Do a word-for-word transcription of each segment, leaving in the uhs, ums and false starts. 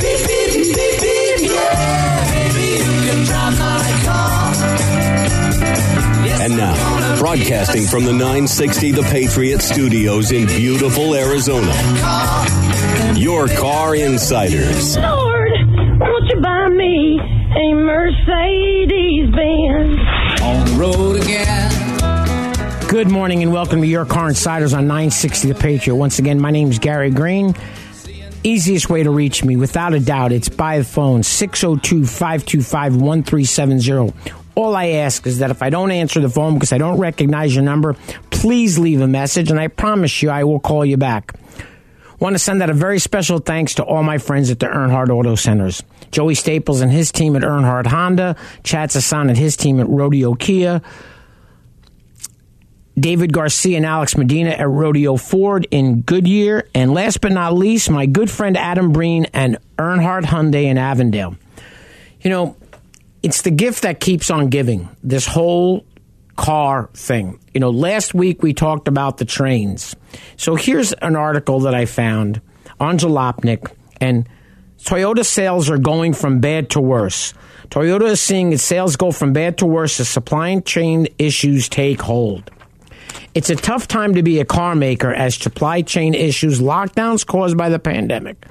Beep, beep, beep, beep, yeah, baby, you can drive my car. Yes, and now, broadcasting from the nine sixty The Patriot Studios in beautiful Arizona, Your Car Insiders. Lord, won't you buy me a Mercedes-Benz? On the road again. Good morning and welcome to Your Car Insiders on nine sixty The Patriot. Once again, my name is Gary Green. Easiest way to reach me, without a doubt, it's by the phone, six oh two, five two five, one three seven zero. All I ask is that if I don't answer the phone because I don't recognize your number, please leave a message, and I promise you I will call you back. Want to send out a very special thanks to all my friends at the Earnhardt Auto Centers. Joey Staples and his team at Earnhardt Honda, Chad Sassan and his team at Rodeo Kia, David Garcia and Alex Medina at Rodeo Ford in Goodyear. And last but not least, my good friend Adam Breen and Earnhardt Hyundai in Avondale. You know, it's the gift that keeps on giving, this whole car thing. You know, last week we talked about the trains. So here's an article that I found on Jalopnik, and Toyota sales are going from bad to worse. Toyota is seeing its sales go from bad to worse as supply chain issues take hold. It's a tough time to be a car maker as supply chain issues, lockdowns caused by the pandemic,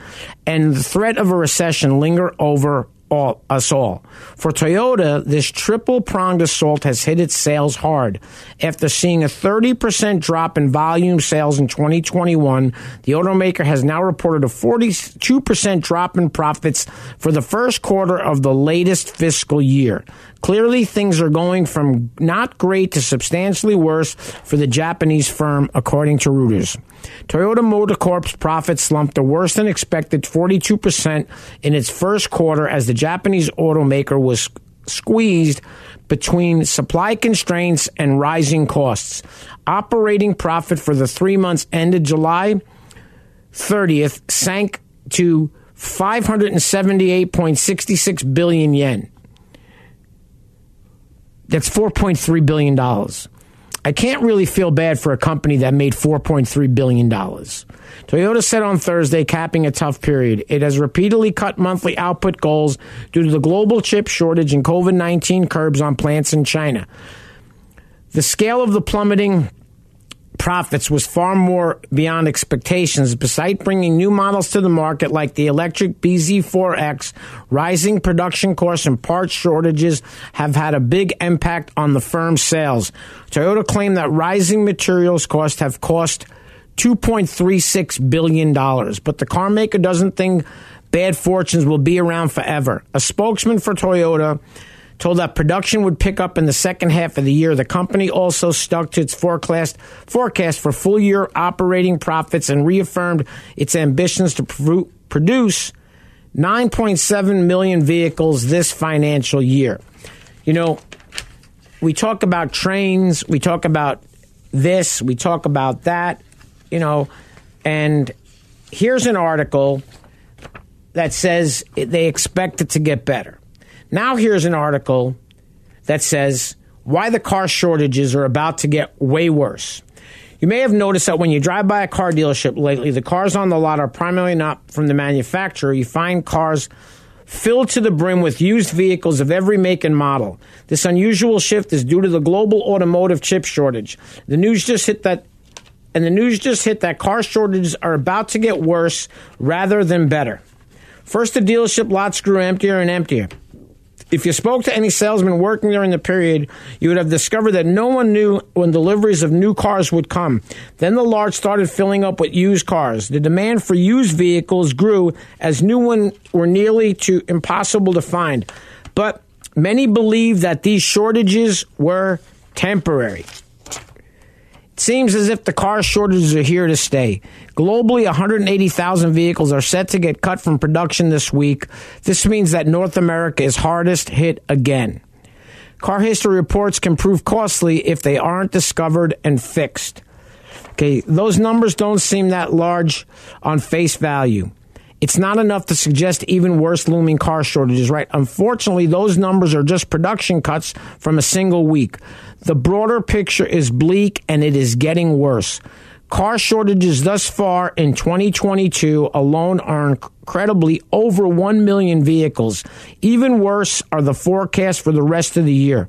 and the threat of a recession linger over all, us all. For Toyota, this triple-pronged assault has hit its sales hard. After seeing a thirty percent drop in volume sales in twenty twenty-one, the automaker has now reported a forty-two percent drop in profits for the first quarter of the latest fiscal year. Clearly, things are going from not great to substantially worse for the Japanese firm, according to Reuters. Toyota Motor Corporation's profits slumped a worse-than-expected forty-two percent in its first quarter as the Japanese automaker was squeezed between supply constraints and rising costs. Operating profit for the three months ended July thirtieth sank to five hundred seventy-eight point six six billion yen. That's four point three billion dollars. I can't really feel bad for a company that made four point three billion dollars. Toyota said on Thursday, capping a tough period, it has repeatedly cut monthly output goals due to the global chip shortage and COVID nineteen curbs on plants in China. The scale of the plummeting profits was far more beyond expectations. Besides bringing new models to the market like the electric B Z four X, rising production costs and part shortages have had a big impact on the firm's sales. Toyota claimed that rising materials costs have cost two point three six billion dollars, but the carmaker doesn't think bad fortunes will be around forever. A spokesman for Toyota told that production would pick up in the second half of the year. The company also stuck to its forecast forecast for full-year operating profits and reaffirmed its ambitions to pr- produce nine point seven million vehicles this financial year. You know, we talk about trains, we talk about this, we talk about that, you know, and here's an article that says they expect it to get better. Now here's an article that says why the car shortages are about to get way worse. You may have noticed that when you drive by a car dealership lately, the cars on the lot are primarily not from the manufacturer. You find cars filled to the brim with used vehicles of every make and model. This unusual shift is due to the global automotive chip shortage. The news just hit that, and the news just hit that car shortages are about to get worse rather than better. First, the dealership lots grew emptier and emptier. If you spoke to any salesman working during the period, you would have discovered that no one knew when deliveries of new cars would come. Then the lot started filling up with used cars. The demand for used vehicles grew as new ones were nearly too impossible to find. But many believe that these shortages were temporary. It seems as if the car shortages are here to stay. Globally, one hundred eighty thousand vehicles are set to get cut from production this week. This means that North America is hardest hit again. Car history reports can prove costly if they aren't discovered and fixed. Okay, those numbers don't seem that large on face value. It's not enough to suggest even worse looming car shortages, right? Unfortunately, those numbers are just production cuts from a single week. The broader picture is bleak, and it is getting worse. Car shortages thus far in twenty twenty-two alone are incredibly over one million vehicles. Even worse are the forecasts for the rest of the year.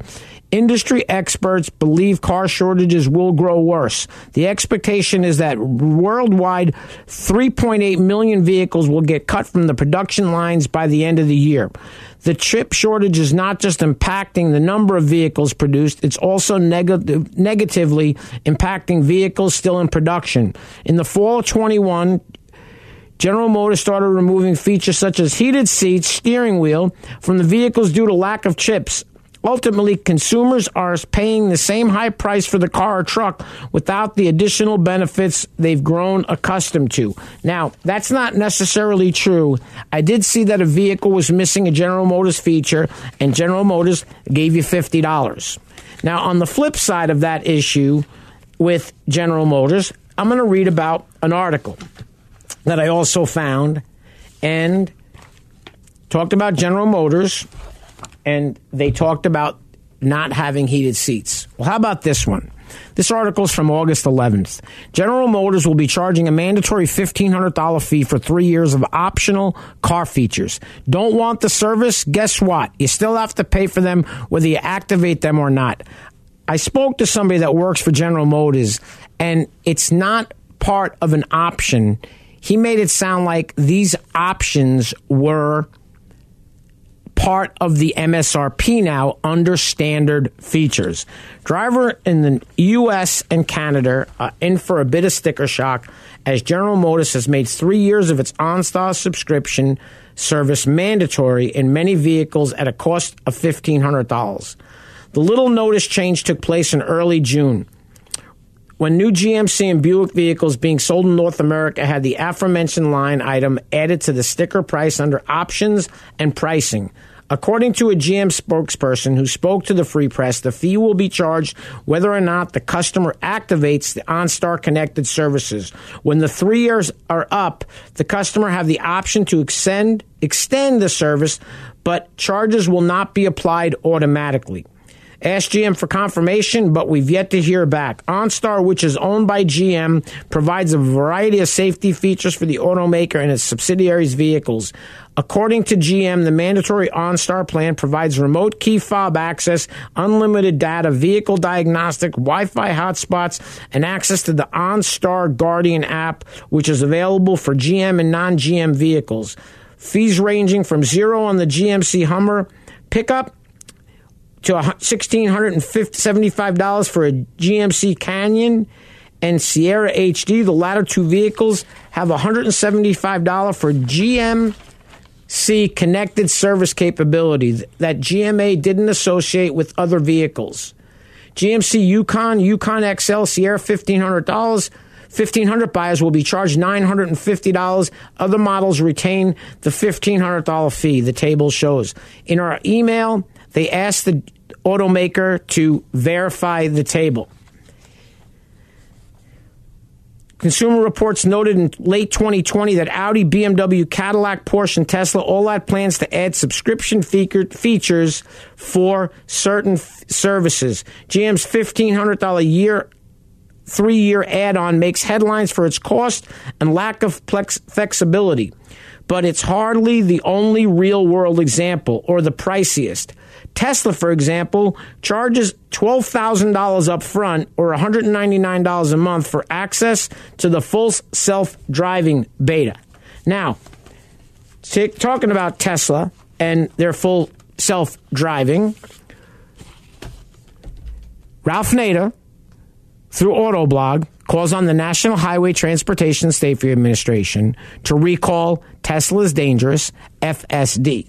Industry experts believe car shortages will grow worse. The expectation is that worldwide three point eight million vehicles will get cut from the production lines by the end of the year. The chip shortage is not just impacting the number of vehicles produced, it's also neg- negatively impacting vehicles still in production. In the fall of twenty-one, General Motors started removing features such as heated seats, steering wheel, from the vehicles due to lack of chips. Ultimately, consumers are paying the same high price for the car or truck without the additional benefits they've grown accustomed to. Now, that's not necessarily true. I did see that a vehicle was missing a General Motors feature, and General Motors gave you fifty dollars. Now, on the flip side of that issue with General Motors, I'm going to read about an article that I also found and talked about General Motors. And they talked about not having heated seats. Well, how about this one? This article is from August eleventh. General Motors will be charging a mandatory fifteen hundred dollars fee for three years of optional car features. Don't want the service? Guess what? You still have to pay for them whether you activate them or not. I spoke to somebody that works for General Motors, and it's not part of an option. He made it sound like these options were part of the M S R P now under standard features. Driver in the U S and Canada are in for a bit of sticker shock as General Motors has made three years of its OnStar subscription service mandatory in many vehicles at a cost of fifteen hundred dollars. The little notice change took place in early June, when new G M C and Buick vehicles being sold in North America had the aforementioned line item added to the sticker price under options and pricing. According to a G M spokesperson who spoke to the Free Press, the fee will be charged whether or not the customer activates the OnStar connected services. When the three years are up, the customer have the option to extend, extend the service, but charges will not be applied automatically. Asked G M for confirmation, but we've yet to hear back. OnStar, which is owned by G M, provides a variety of safety features for the automaker and its subsidiaries' vehicles. According to G M, the mandatory OnStar plan provides remote key fob access, unlimited data, vehicle diagnostic, Wi-Fi hotspots, and access to the OnStar Guardian app, which is available for G M and non-G M vehicles. Fees ranging from zero on the G M C Hummer pickup to one thousand six hundred seventy-five dollars for a G M C Canyon and Sierra H D. The latter two vehicles have one hundred seventy-five dollars for G M C connected service capability that G M A didn't associate with other vehicles. G M C Yukon, Yukon X L, Sierra fifteen hundred dollars. fifteen hundred buyers will be charged nine hundred fifty dollars. Other models retain the fifteen hundred dollars fee, the table shows. In our email, they asked the automaker to verify the table. Consumer Reports noted in late twenty twenty that Audi, B M W, Cadillac, Porsche, and Tesla all had plans to add subscription features for certain f- services. G M's fifteen hundred dollars year three-year add-on makes headlines for its cost and lack of plex- flexibility, but it's hardly the only real-world example or the priciest. Tesla, for example, charges twelve thousand dollars up front or one hundred ninety-nine dollars a month for access to the full self-driving beta. Now, t- talking about Tesla and their full self-driving, Ralph Nader, through Autoblog, calls on the National Highway Transportation Safety Administration to recall Tesla's dangerous F S D.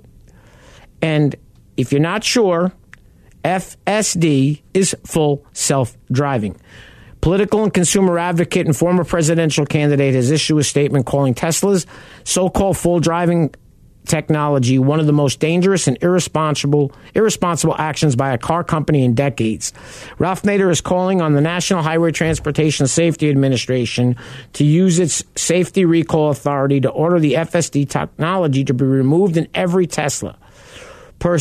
And if you're not sure, F S D is full self-driving. political and consumer advocate and former presidential candidate, has issued a statement calling Tesla's so-called full driving technology one of the most dangerous and irresponsible irresponsible actions by a car company in decades. Ralph Nader is calling on the National Highway Transportation Safety Administration to use its safety recall authority to order the F S D technology to be removed in every Tesla. Per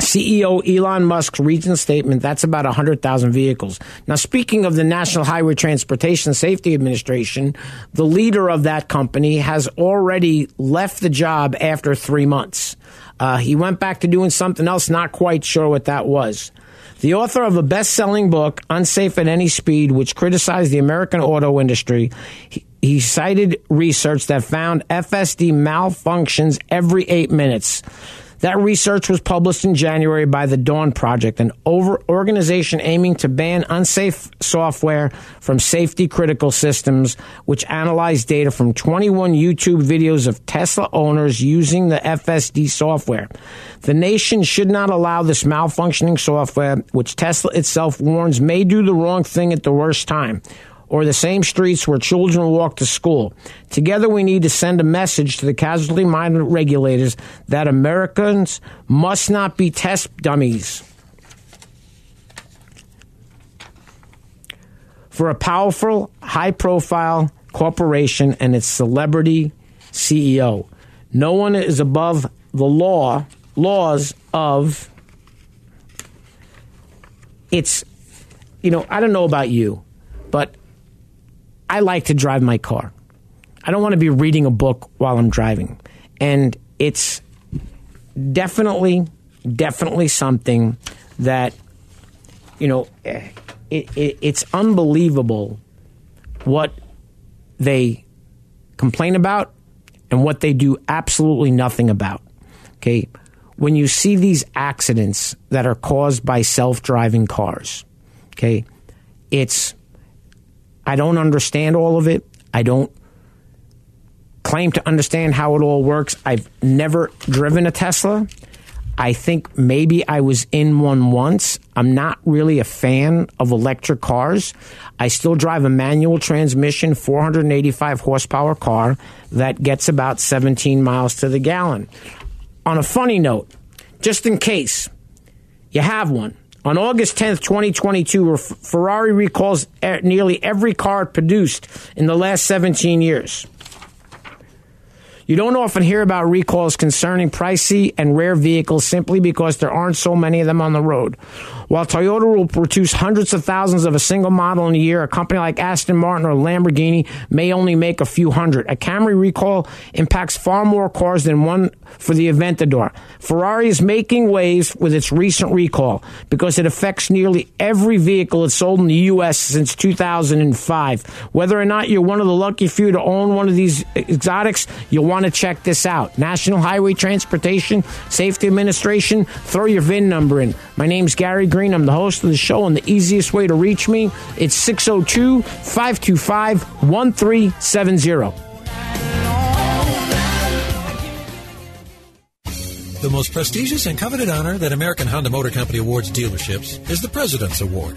C E O Elon Musk's recent statement, that's about one hundred thousand vehicles. Now, speaking of the National Highway Transportation Safety Administration, the leader of that company has already left the job after three months. Uh, he went back to doing something else, not quite sure what that was. The author of a best-selling book, Unsafe at Any Speed, which criticized the American auto industry, he, he cited research that found F S D malfunctions every eight minutes. That research was published in January by the Dawn Project, an over organization aiming to ban unsafe software from safety-critical systems, which analyzed data from twenty-one YouTube videos of Tesla owners using the F S D software. The nation should not allow this malfunctioning software, which Tesla itself warns may do the wrong thing at the worst time, or the same streets where children walk to school. Together we need to send a message to the casualty-minded regulators that Americans must not be test dummies. For a powerful, high-profile corporation and its celebrity C E O, no one is above the law, laws of its, you know, I don't know about you, but I like to drive my car. I don't want to be reading a book while I'm driving. And it's definitely, definitely something that, you know, it, it, it's unbelievable what they complain about and what they do absolutely nothing about. Okay? When you see these accidents that are caused by self-driving cars, okay, it's... I don't understand all of it. I don't claim to understand how it all works. I've never driven a Tesla. I think maybe I was in one once. I'm not really a fan of electric cars. I still drive a manual transmission four hundred eighty-five horsepower car that gets about seventeen miles to the gallon. On a funny note, just in case you have one, on August tenth, twenty twenty-two, Ferrari recalls nearly every car produced in the last seventeen years. You don't often hear about recalls concerning pricey and rare vehicles simply because there aren't so many of them on the road. While Toyota will produce hundreds of thousands of a single model in a year, a company like Aston Martin or Lamborghini may only make a few hundred. A Camry recall impacts far more cars than one for the Aventador. Ferrari is making waves with its recent recall because it affects nearly every vehicle it's sold in the U S since two thousand five. Whether or not you're one of the lucky few to own one of these exotics, you'll want to check this out. National Highway Transportation Safety Administration, throw your V I N number in. My name's Gary Green. I'm the host of the show, and the easiest way to reach me, it's six oh two, five two five, one three seven zero. The most prestigious and coveted honor that American Honda Motor Company awards dealerships is the President's Award.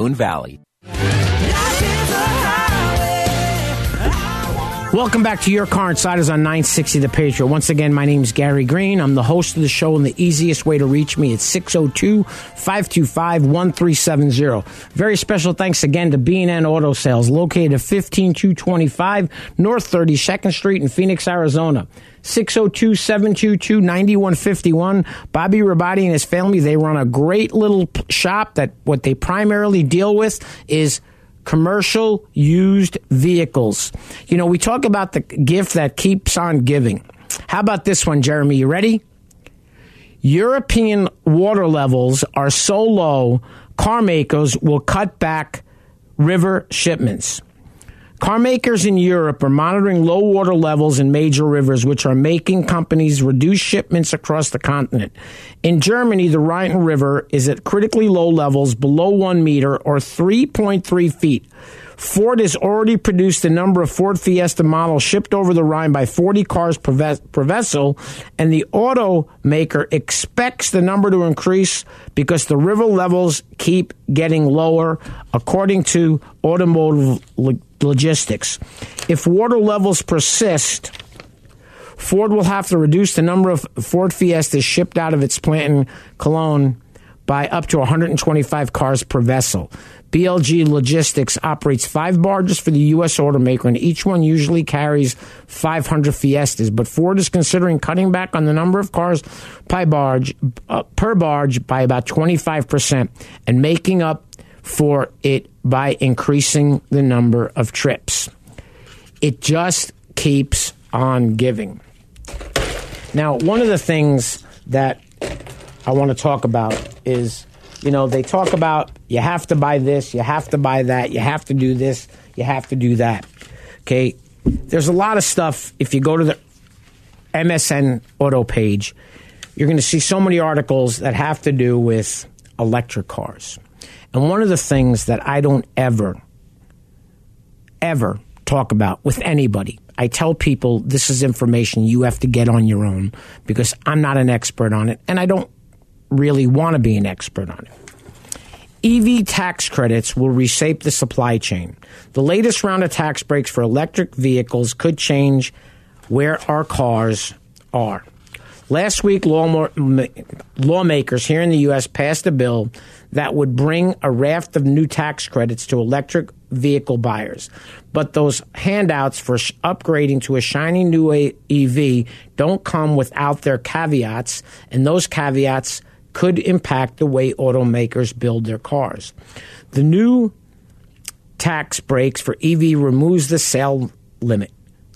Moon Valley. Welcome back to Your Car Insiders on nine sixty The Patriot. Once again, my name is Gary Green. I'm the host of the show, and the easiest way to reach me is six oh two, five two five, one three seven zero. Very special thanks again to B and N Auto Sales, located at fifteen two twenty-five North thirty-second Street in Phoenix, Arizona. six oh two, seven two two, nine one five one. Bobby Rabati and his family, they run a great little shop that what they primarily deal with is commercial used vehicles. You know, we talk about the gift that keeps on giving. How about this one, Jeremy? You ready? European water levels are so low, car makers will cut back river shipments. Car makers in Europe are monitoring low water levels in major rivers, which are making companies reduce shipments across the continent. In Germany, the Rhine River is at critically low levels, below one meter or three point three feet. Ford has already produced the number of Ford Fiesta models shipped over the Rhine by forty cars per vessel, and the automaker expects the number to increase because the river levels keep getting lower, according to Automotive Logistics. If water levels persist, Ford will have to reduce the number of Ford Fiestas shipped out of its plant in Cologne by up to one hundred twenty-five cars per vessel. B L G Logistics operates five barges for the U S automaker, and each one usually carries five hundred Fiestas. But Ford is considering cutting back on the number of cars by barge, uh, per barge by about twenty-five percent and making up for it by increasing the number of trips. It just keeps on giving. Now, one of the things that I want to talk about is, you know, they talk about you have to buy this, you have to buy that, you have to do this, you have to do that. Okay, there's a lot of stuff. If you go to the M S N auto page, you're going to see so many articles that have to do with electric cars. And one of the things that I don't ever, ever talk about with anybody, I tell people this is information you have to get on your own because I'm not an expert on it, and I don't really want to be an expert on it. E V tax credits will reshape the supply chain. The latest round of tax breaks for electric vehicles could change where our cars are. Last week, lawmakers here in the U S passed a bill that would bring a raft of new tax credits to electric vehicle buyers. But those handouts for upgrading to a shiny new E V don't come without their caveats, and those caveats could impact the way automakers build their cars. The new tax breaks for E V removes the sale limit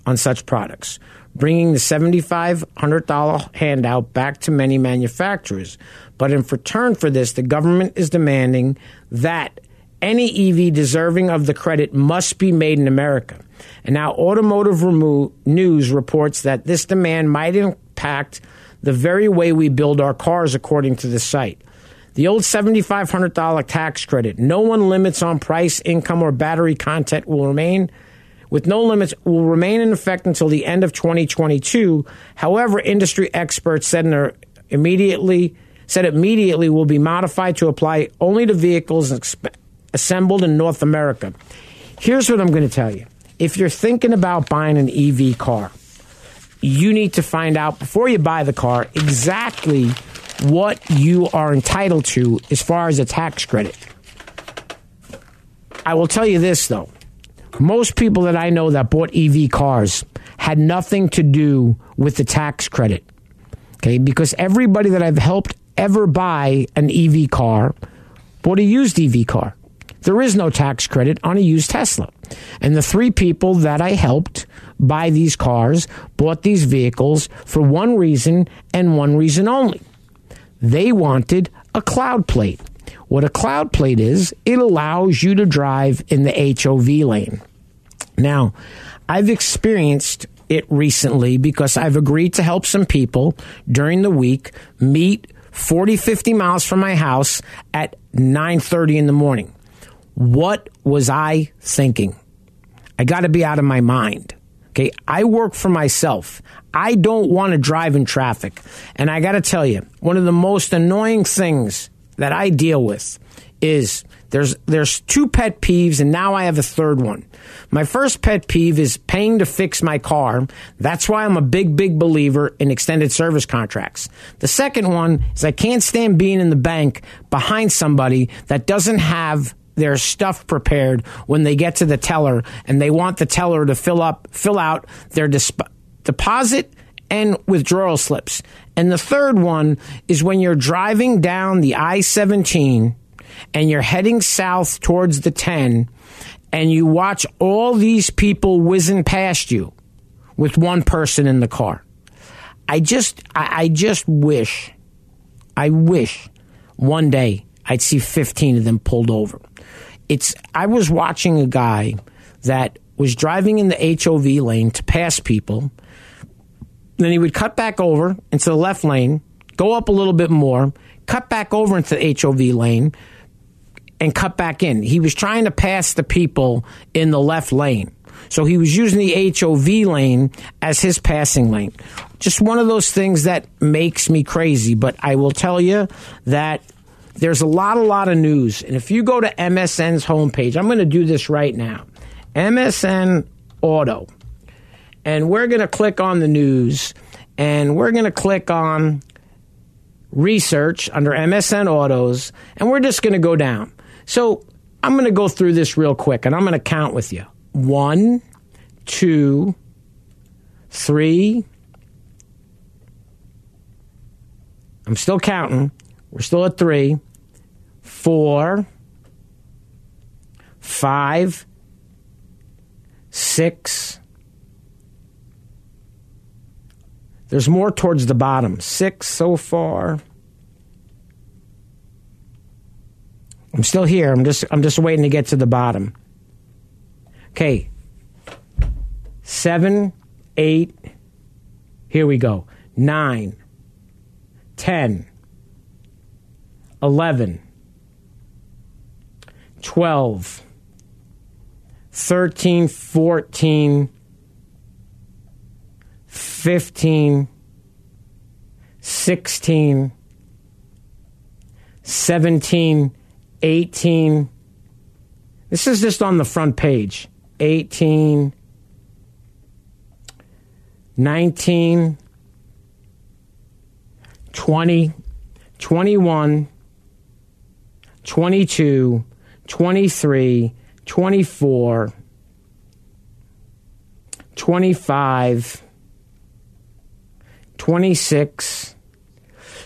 on such products, bringing the seven thousand five hundred dollars handout back to many manufacturers. But in return for this, the government is demanding that any E V deserving of the credit must be made in America. And now Automotive Remo- News reports that this demand might impact the very way we build our cars, according to the site. The old seven thousand five hundred dollars tax credit, no one limits on price, income, or battery content will remain with no limits, will remain in effect until the end of twenty twenty-two. However, industry experts said immediately said immediately will be modified to apply only to vehicles exp- assembled in North America. Here's what I'm going to tell you. If you're thinking about buying an E V car, you need to find out before you buy the car exactly what you are entitled to as far as a tax credit. I will tell you this, though. Most people that I know that bought E V cars had nothing to do with the tax credit, okay? Because everybody that I've helped ever buy an E V car bought a used E V car. There is no tax credit on a used Tesla. And the three people that I helped buy these cars bought these vehicles for one reason and one reason only. They wanted a cloud plate. What a cloud plate is, it allows you to drive in the H O V lane. Now, I've experienced it recently because I've agreed to help some people during the week meet forty, fifty miles from my house at nine thirty in the morning. What was I thinking? I got to be out of my mind. Okay, I work for myself. I don't want to drive in traffic. And I got to tell you, one of the most annoying things that I deal with is there's there's two pet peeves, and now I have a third one. My first pet peeve is paying to fix my car. That's why I'm a big, big believer in extended service contracts. The second one is I can't stand being in the bank behind somebody that doesn't have their stuff prepared when they get to the teller, and they want the teller to fill up, fill out their disp- deposit and withdrawal slips. And the third one is when you're driving down the I seventeen and you're heading south towards the ten and you watch all these people whizzing past you with one person in the car. I just, I, I just wish, I wish one day I'd see fifteen of them pulled over. It's, I was watching a guy that was driving in the H O V lane to pass people. Then he would cut back over into the left lane, go up a little bit more, cut back over into the H O V lane, and cut back in. He was trying to pass the people in the left lane. So he was using the H O V lane as his passing lane. Just one of those things that makes me crazy. But I will tell you that there's a lot, a lot of news. And if you go to M S N's homepage, I'm going to do this right now, M S N Auto. And we're going to click on the news, and we're going to click on research under M S N Autos, and we're just going to go down. So I'm going to go through this real quick, and I'm going to count with you. One, two, three. I'm still counting. We're still at three, four, five, six. There's more towards the bottom. Six so far. I'm still here. I'm just I'm just waiting to get to the bottom. Okay. Seven, eight. Here we go. Nine. Ten. Eleven. Twelve. Thirteen. Fourteen. fifteen, sixteen, seventeen, eighteen. This is just on the front page. eighteen, nineteen, twenty, twenty-one, twenty-two, twenty-three, twenty-four, twenty-five, twenty-six.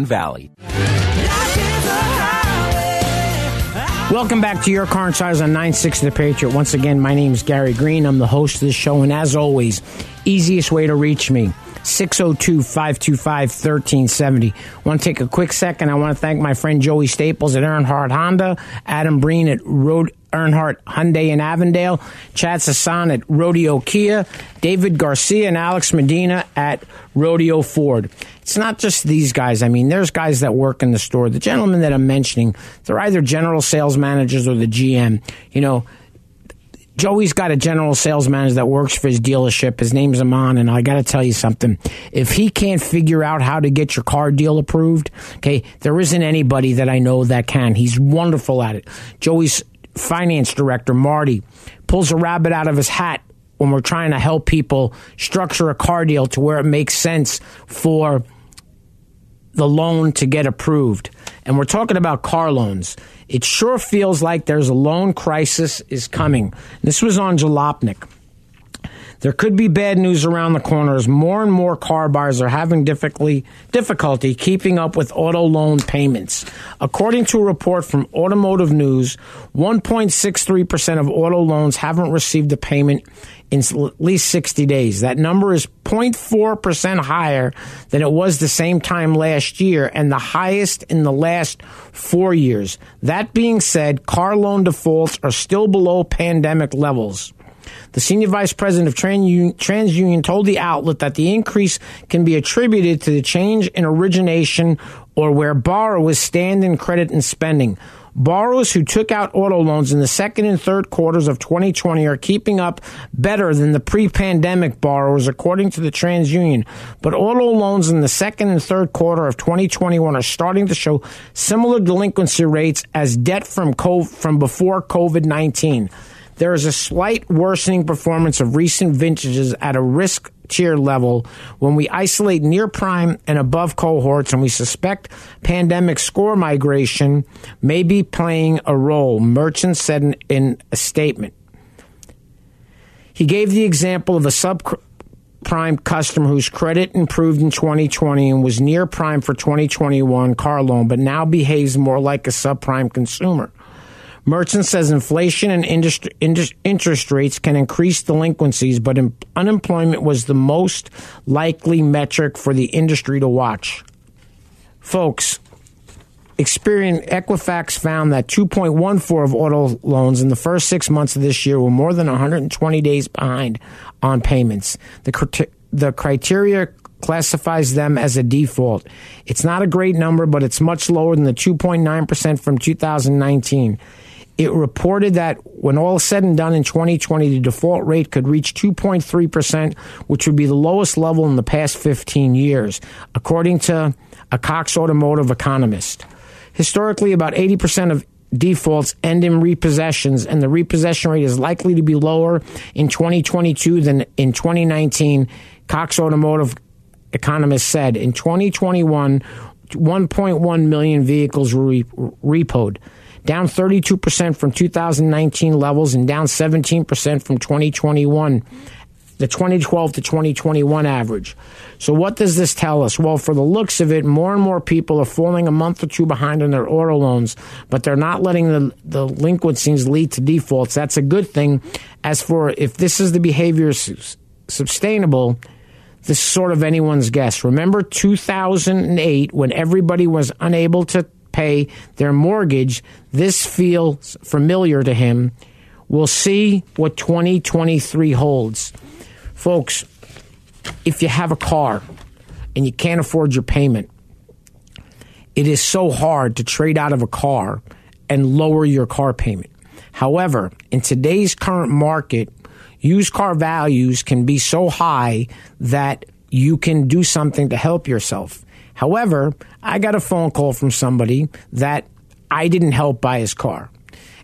Valley. Welcome back to Your Car Insiders on nine sixty The Patriot. Once again, my name is Gary Green. I'm the host of this show, and as always, easiest way to reach me, six oh two, five two five, one three seven oh. I want to take a quick second. I want to thank my friend Joey Staples at Earnhardt Honda, Adam Breen at Rodeo Earnhardt Hyundai in Avondale, Chad Sassan at Rodeo Kia, David Garcia and Alex Medina at Rodeo Ford. It's not just these guys. I mean, there's guys that work in the store. The gentlemen that I'm mentioning, they're either general sales managers or the G M. You know, Joey's got a general sales manager that works for his dealership. His name's Amon, and I got to tell you something. If he can't figure out how to get your car deal approved, okay, there isn't anybody that I know that can. He's wonderful at it. Joey's finance director, Marty, pulls a rabbit out of his hat when we're trying to help people structure a car deal to where it makes sense for the loan to get approved. And we're talking about car loans. It sure feels like there's a loan crisis is coming. This was on Jalopnik. There could be bad news around the corner as more and more car buyers are having difficulty, difficulty keeping up with auto loan payments. According to a report from Automotive News, one point six three percent of auto loans haven't received a payment in at least sixty days. That number is zero point four percent higher than it was the same time last year and the highest in the last four years. That being said, car loan defaults are still below pandemic levels. The senior vice president of TransUnion told the outlet that the increase can be attributed to the change in origination or where borrowers stand in credit and spending. Borrowers who took out auto loans in the second and third quarters of twenty twenty are keeping up better than the pre-pandemic borrowers, according to the TransUnion. But auto loans in the second and third quarter of twenty twenty-one are starting to show similar delinquency rates as debt from COVID, from before COVID nineteen. There is a slight worsening performance of recent vintages at a risk tier level when we isolate near prime and above cohorts, and we suspect pandemic score migration may be playing a role, Merchant said in, in a statement. He gave the example of a subprime customer whose credit improved in twenty twenty and was near prime for twenty twenty-one car loan, but now behaves more like a subprime consumer. Merchant says inflation and industry, interest rates can increase delinquencies, but in, unemployment was the most likely metric for the industry to watch. Folks, Experian Equifax found that two point one four percent of auto loans in the first six months of this year were more than one hundred twenty days behind on payments. The, the criteria classifies them as a default. It's not a great number, but it's much lower than the two point nine percent from two thousand nineteen. It reported that when all is said and done in twenty twenty, the default rate could reach two point three percent, which would be the lowest level in the past fifteen years, according to a Cox Automotive economist. Historically, about eighty percent of defaults end in repossessions, and the repossession rate is likely to be lower in twenty twenty-two than in twenty nineteen, Cox Automotive economist said. In twenty twenty-one, one point one million vehicles were repoed, down thirty-two percent from two thousand nineteen levels and down seventeen percent from twenty twenty-one, the twenty twelve to twenty twenty-one average. So what does this tell us? Well, for the looks of it, more and more people are falling a month or two behind on their auto loans, but they're not letting the, the delinquencies lead to defaults. That's a good thing. As for if this is the behavior sustainable, this is sort of anyone's guess. Remember two thousand eight, when everybody was unable to pay their mortgage? This feels familiar to him. We'll see what twenty twenty-three holds. Folks, if you have a car and you can't afford your payment, it is so hard to trade out of a car and lower your car payment. However, in today's current market, used car values can be so high that you can do something to help yourself. However, I got a phone call from somebody that I didn't help buy his car,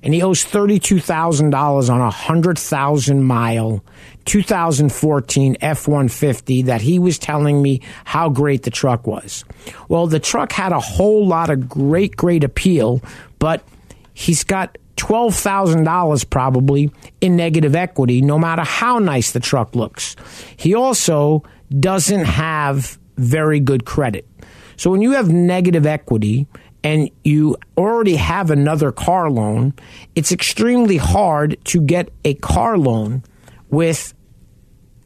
and he owes thirty-two thousand dollars on a one hundred thousand mile two thousand fourteen F one fifty that he was telling me how great the truck was. Well, the truck had a whole lot of great, great appeal, but he's got twelve thousand dollars probably in negative equity, no matter how nice the truck looks. He also doesn't have very good credit. So when you have negative equity and you already have another car loan, it's extremely hard to get a car loan with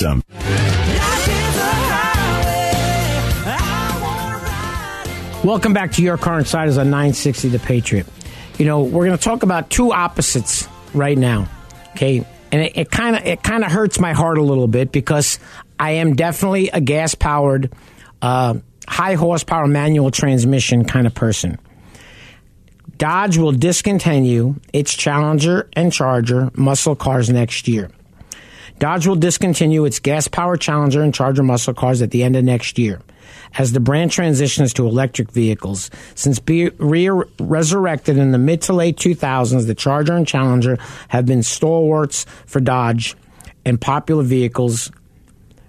Welcome back to Your Car Insiders on nine sixty The Patriot. You know, we're going to talk about two opposites right now, okay? And it kind of it kind of hurts my heart a little bit because I am definitely a gas-powered, uh, high-horsepower manual transmission kind of person. Dodge will discontinue its Challenger and Charger muscle cars next year. Dodge will discontinue its gas-powered Challenger and Charger muscle cars at the end of next year as the brand transitions to electric vehicles. Since being resurrected in the mid to late two thousands, the Charger and Challenger have been stalwarts for Dodge and popular vehicles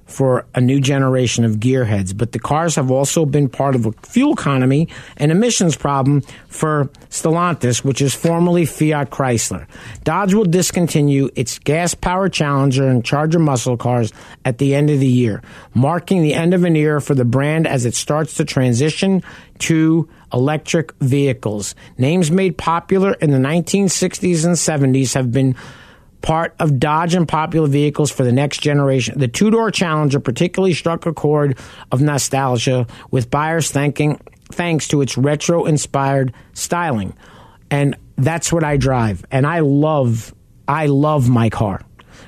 for a new generation of gearheads. But the cars have also been part of a fuel economy and emissions problem for Stellantis, which is formerly Fiat Chrysler. Dodge will discontinue its gas-powered Challenger and Charger muscle cars at the end of the year, marking the end of an era for the brand as it starts to transition to electric vehicles. Names made popular in the nineteen sixties and seventies have been part of Dodge and popular vehicles for the next generation. The two-door Challenger particularly struck a chord of nostalgia, with buyers thanking thanks to its retro-inspired styling. And that's what I drive. And I love, I love my car.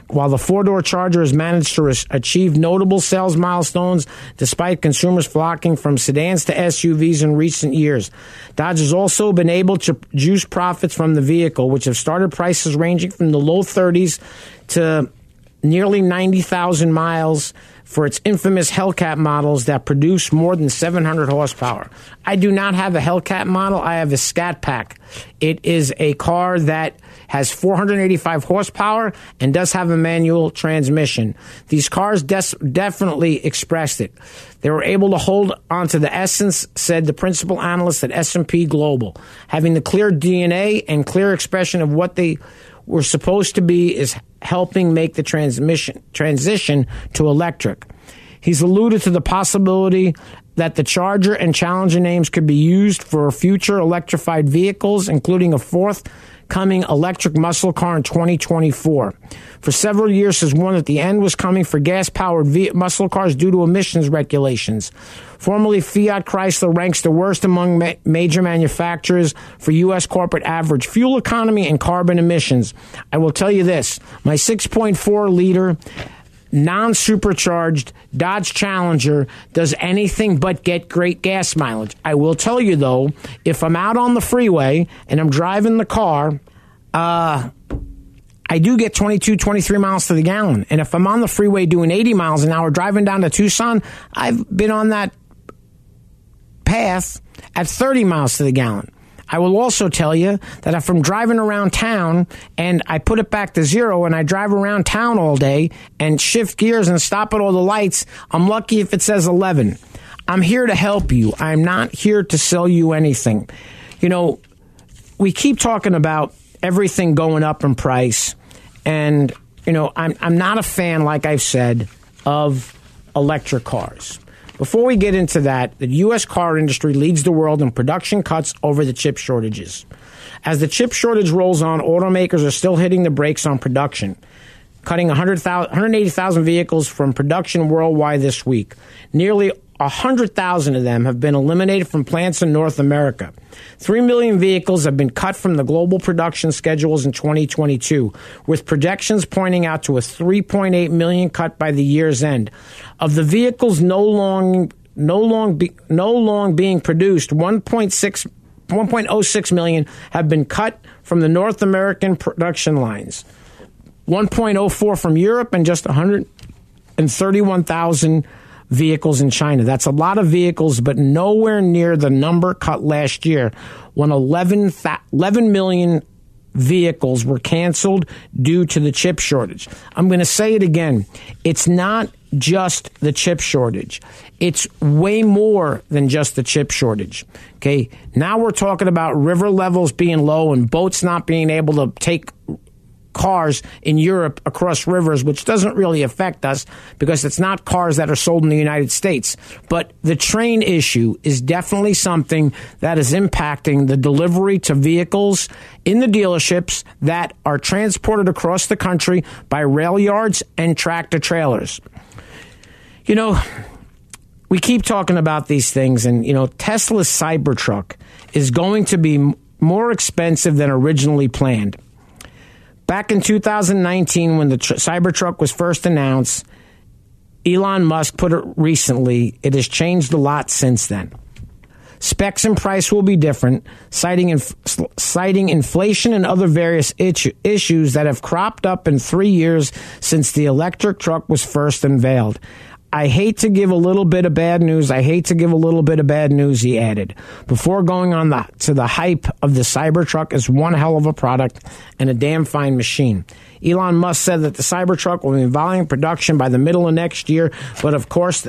While the four-door Charger has managed to re- achieve notable sales milestones despite consumers flocking from sedans to S U Vs in recent years, Dodge has also been able to juice profits from the vehicle, which have started prices ranging from the low thirties to nearly ninety thousand miles for its infamous Hellcat models that produce more than seven hundred horsepower. I do not have a Hellcat model. I have a Scat Pack. It is a car that has four hundred eighty-five horsepower and does have a manual transmission. These cars des- definitely expressed it. They were able to hold onto the essence, said the principal analyst at S and P Global. Having the clear D N A and clear expression of what they were supposed to be is helping make the transmission transition to electric. He's alluded to the possibility that the Charger and Challenger names could be used for future electrified vehicles, including a fourth coming electric muscle car in twenty twenty-four. For several years, has warned that the end was coming for gas-powered v- muscle cars due to emissions regulations. Formerly, Fiat Chrysler ranks the worst among ma- major manufacturers for U S corporate average fuel economy and carbon emissions. I will tell you this, my six point four liter non-supercharged Dodge Challenger does anything but get great gas mileage. I will tell you, though, if I'm out on the freeway and I'm driving the car, uh, I do get twenty-two, twenty-three miles to the gallon. And if I'm on the freeway doing eighty miles an hour driving down to Tucson, I've been on that path at thirty miles to the gallon. I will also tell you that if I'm driving around town and I put it back to zero and I drive around town all day and shift gears and stop at all the lights, I'm lucky if it says eleven. I'm here to help you. I'm not here to sell you anything. You know, we keep talking about everything going up in price. And, you know, I'm I'm not a fan, like I've said, of electric cars. Before we get into that, the U S car industry leads the world in production cuts over the chip shortages. As the chip shortage rolls on, automakers are still hitting the brakes on production, cutting one hundred eighty thousand vehicles from production worldwide this week. Nearly one hundred thousand of them have been eliminated from plants in North America. three million vehicles have been cut from the global production schedules in twenty twenty-two, with projections pointing out to a three point eight million cut by the year's end. Of the vehicles no long, no long, be, no long being produced, one point oh six million have been cut from the North American production lines, one point oh four from Europe, and just one hundred thirty-one thousand vehicles in China. That's a lot of vehicles, but nowhere near the number cut last year when eleven, eleven million vehicles were canceled due to the chip shortage. I'm going to say it again. It's not just the chip shortage. It's way more than just the chip shortage. Okay, now we're talking about river levels being low and boats not being able to take cars in Europe across rivers, which doesn't really affect us because it's not cars that are sold in the United States. But the train issue is definitely something that is impacting the delivery to vehicles in the dealerships that are transported across the country by rail yards and tractor trailers. You know, we keep talking about these things, and, you know, Tesla's Cybertruck is going to be more expensive than originally planned. Back in two thousand nineteen, when the tr- Cybertruck was first announced, Elon Musk put it recently, it has changed a lot since then. Specs and price will be different, citing, inf- citing inflation and other various itch- issues that have cropped up in three years since the electric truck was first unveiled. I hate to give a little bit of bad news. I hate to give a little bit of bad news, he added, before going on the, to the hype of the Cybertruck is one hell of a product and a damn fine machine. Elon Musk said that the Cybertruck will be in volume production by the middle of next year, but of course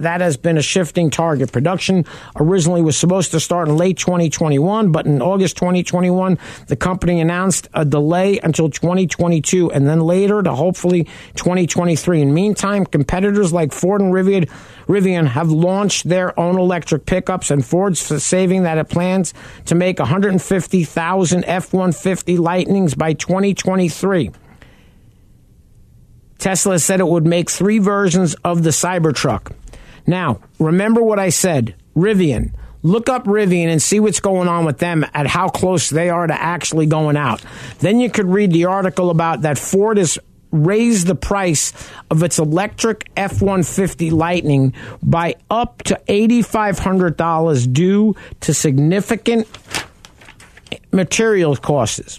that has been a shifting target. Production originally was supposed to start in late twenty twenty-one, but in August twenty twenty-one, the company announced a delay until twenty twenty-two and then later to hopefully twenty twenty-three. In the meantime, competitors like Ford and Rivian, Rivian have launched their own electric pickups, and Ford's saving that it plans to make one hundred fifty thousand F one fifty Lightnings by twenty twenty-three. Tesla said it would make three versions of the Cybertruck. Now, remember what I said, Rivian. Look up Rivian and see what's going on with them at how close they are to actually going out. Then you could read the article about that Ford has raised the price of its electric F one fifty Lightning by up to eight thousand five hundred dollars due to significant material costs.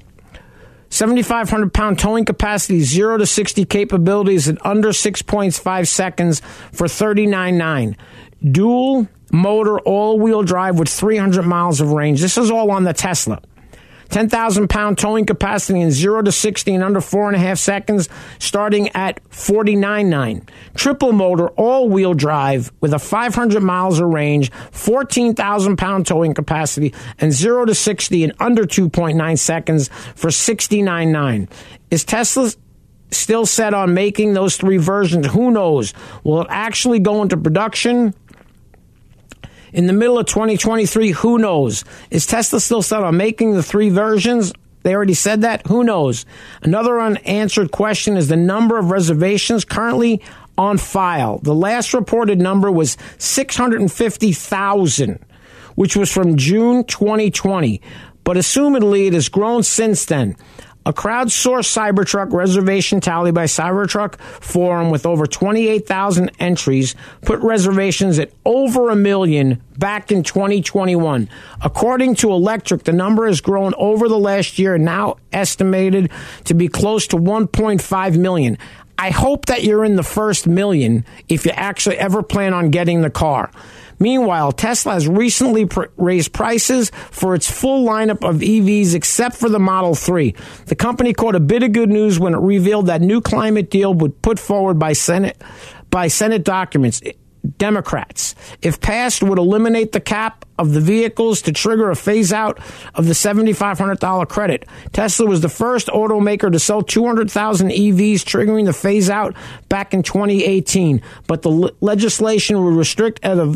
seven thousand five hundred pound towing capacity, zero to sixty capabilities in under six point five seconds for thirty-nine thousand nine hundred dollars. Dual motor all-wheel drive with three hundred miles of range. This is all on the Tesla. ten thousand pound towing capacity in zero to sixty in under four point five seconds, starting at forty-nine thousand nine hundred dollars. Triple motor all-wheel drive with a five hundred miles of range, fourteen thousand pound towing capacity, and zero to sixty in under two point nine seconds for sixty-nine thousand nine hundred dollars. Is Tesla still set on making those three versions? Who knows? Will it actually go into production in the middle of twenty twenty-three, who knows? Is Tesla still set on making the three versions? They already said that. Who knows? Another unanswered question is the number of reservations currently on file. The last reported number was six hundred fifty thousand, which was from June twenty twenty. But assumedly, it has grown since then. A crowdsourced Cybertruck reservation tally by Cybertruck Forum with over twenty-eight thousand entries put reservations at over a million back in twenty twenty-one. According to Electric, the number has grown over the last year and now estimated to be close to one point five million. I hope that you're in the first million if you actually ever plan on getting the car. Meanwhile, Tesla has recently pr- raised prices for its full lineup of E Vs except for the Model three. The company caught a bit of good news when it revealed that new climate deal would put forward by Senate by Senate documents. Democrats, if passed, would eliminate the cap of the vehicles to trigger a phase-out of the seven thousand five hundred dollars credit. Tesla was the first automaker to sell two hundred thousand E Vs, triggering the phase-out back in twenty eighteen. But the l- legislation would restrict ed-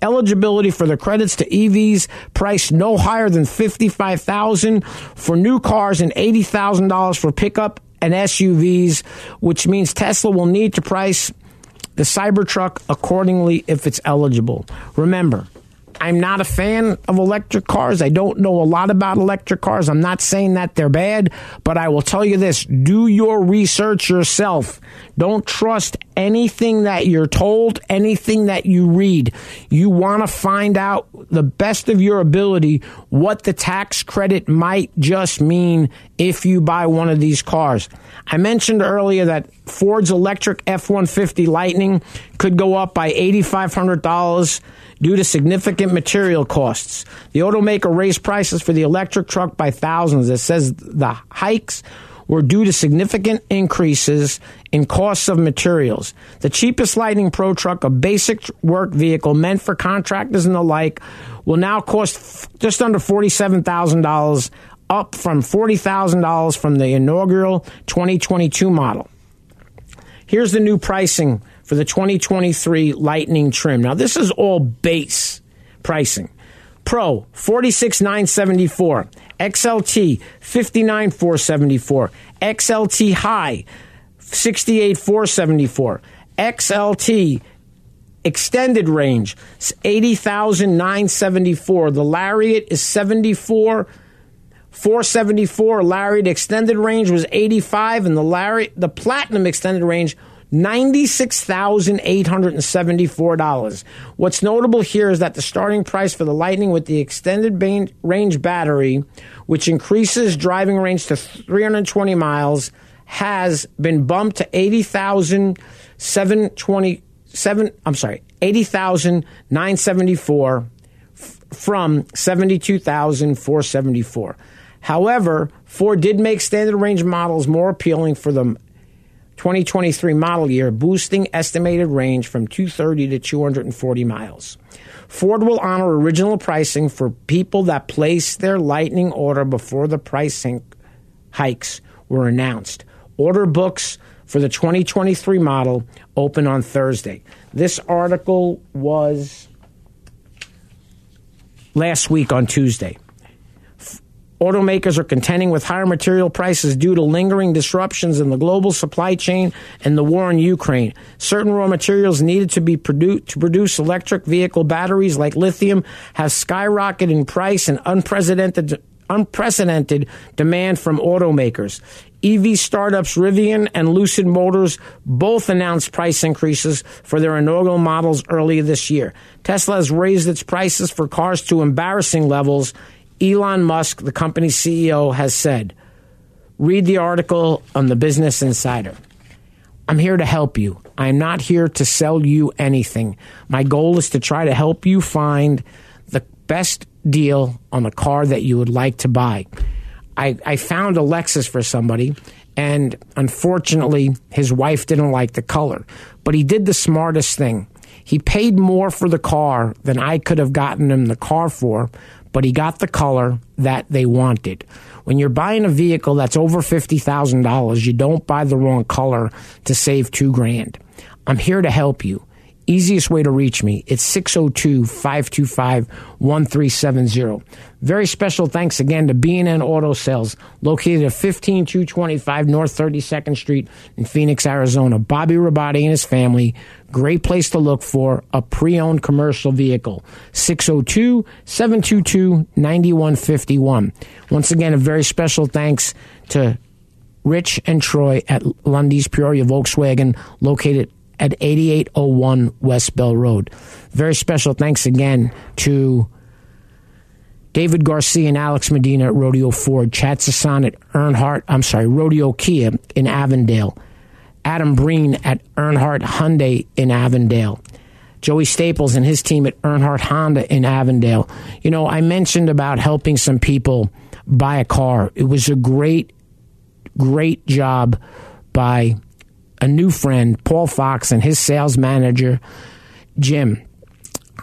eligibility for the credits to E Vs priced no higher than fifty-five thousand dollars for new cars and eighty thousand dollars for pickup and S U Vs, which means Tesla will need to price the Cybertruck accordingly if it's eligible. Remember, I'm not a fan of electric cars. I don't know a lot about electric cars. I'm not saying that they're bad, but I will tell you this. Do your research yourself. Don't trust anything that you're told, anything that you read. You want to find out the best of your ability what the tax credit might just mean if you buy one of these cars. I mentioned earlier that Ford's electric F one fifty Lightning could go up by eight thousand five hundred dollars due to significant material costs. The automaker raised prices for the electric truck by thousands. It says the hikes were due to significant increases in costs of materials. The cheapest Lightning Pro truck, a basic work vehicle meant for contractors and the like, will now cost just under forty-seven thousand dollars, up from forty thousand dollars from the inaugural twenty twenty-two model. Here's the new pricing for the twenty twenty-three Lightning trim. Now, this is all base pricing. Pro, forty-six thousand nine hundred seventy-four dollars. X L T, fifty-nine thousand four hundred seventy-four dollars. X L T High, sixty-eight thousand four hundred seventy-four dollars. X L T Extended Range, eighty thousand nine hundred seventy-four dollars. The Lariat is seventy-four thousand four hundred seventy-four dollars. Lariat Extended Range was eighty-five thousand dollars, and the Lariat, the Platinum Extended Range, ninety-six thousand eight hundred seventy-four dollars. What's notable here is that the starting price for the Lightning with the extended range battery, which increases driving range to three hundred twenty miles, has been bumped to eighty thousand seven hundred twenty-seven. I'm sorry, eighty thousand nine hundred seventy-four f- from seventy-two thousand four hundred seventy-four. However, Ford did make standard range models more appealing for the twenty twenty-three model year, boosting estimated range from two hundred thirty to two hundred forty miles. Ford will honor original pricing for people that place their Lightning order before the pricing hikes were announced. Order books for the twenty twenty-three model open on Thursday. This article was last week on Tuesday. Automakers are contending with higher material prices due to lingering disruptions in the global supply chain and the war in Ukraine. Certain raw materials needed to be produ- to produce electric vehicle batteries like lithium have skyrocketed in price and unprecedented unprecedented demand from automakers. E V startups Rivian and Lucid Motors both announced price increases for their inaugural models earlier this year. Tesla has raised its prices for cars to embarrassing levels, Elon Musk, the company's C E O, has said. Read the article on the Business Insider. I'm here to help you. I'm not here to sell you anything. My goal is to try to help you find the best deal on the car that you would like to buy. I, I found a Lexus for somebody, and unfortunately, his wife didn't like the color. But he did the smartest thing. He paid more for the car than I could have gotten him the car for, but he got the color that they wanted. When you're buying a vehicle that's over fifty thousand dollars, you don't buy the wrong color to save two grand. I'm here to help you. Easiest way to reach me, it's six oh two, five two five, one three seven zero. Very special thanks again to B and N Auto Sales, located at fifteen two twenty-five North thirty-second Street in Phoenix, Arizona. Bobby Rabati and his family, great place to look for a pre-owned commercial vehicle. six oh two, seven two two, nine one five one. Once again, a very special thanks to Rich and Troy at Lundy's Peoria Volkswagen, located at eighty-eight oh one West Bell Road. Very special thanks again to David Garcia and Alex Medina at Rodeo Ford, Chad Sassan at Earnhardt, I'm sorry, Rodeo Kia in Avondale, Adam Breen at Earnhardt Hyundai in Avondale, Joey Staples and his team at Earnhardt Honda in Avondale. You know, I mentioned about helping some people buy a car. It was a great, great job by a new friend, Paul Fox, and his sales manager, Jim,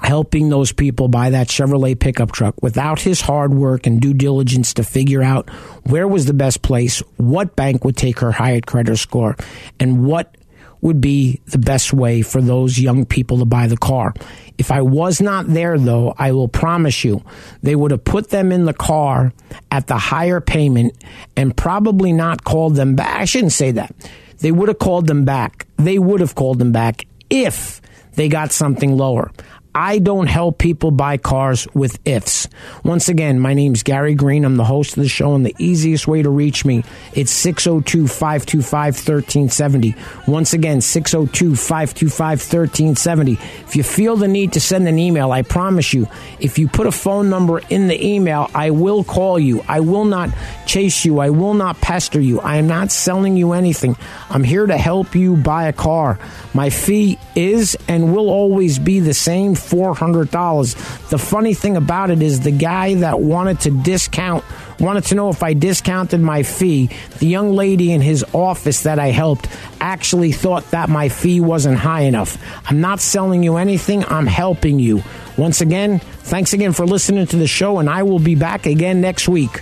helping those people buy that Chevrolet pickup truck. Without his hard work and due diligence to figure out where was the best place, what bank would take her Hyatt credit score, and what would be the best way for those young people to buy the car. If I was not there, though, I will promise you, they would have put them in the car at the higher payment and probably not called them back. I shouldn't say that. They would have called them back. They would have called them back if they got something lower. I don't help people buy cars with ifs. Once again, my name's Gary Green. I'm the host of the show, and the easiest way to reach me, it's six oh two, five two five, one three seven oh. Once again, six oh two, five two five, one three seven oh. If you feel the need to send an email, I promise you, if you put a phone number in the email, I will call you. I will not chase you. I will not pester you. I am not selling you anything. I'm here to help you buy a car. My fee is and will always be the same, four hundred dollars. The funny thing about it is the guy that wanted to discount, wanted to know if I discounted my fee, the young lady in his office that I helped actually thought that my fee wasn't high enough. I'm not selling you anything. I'm helping you. Once again, thanks again for listening to the show, and I will be back again next week.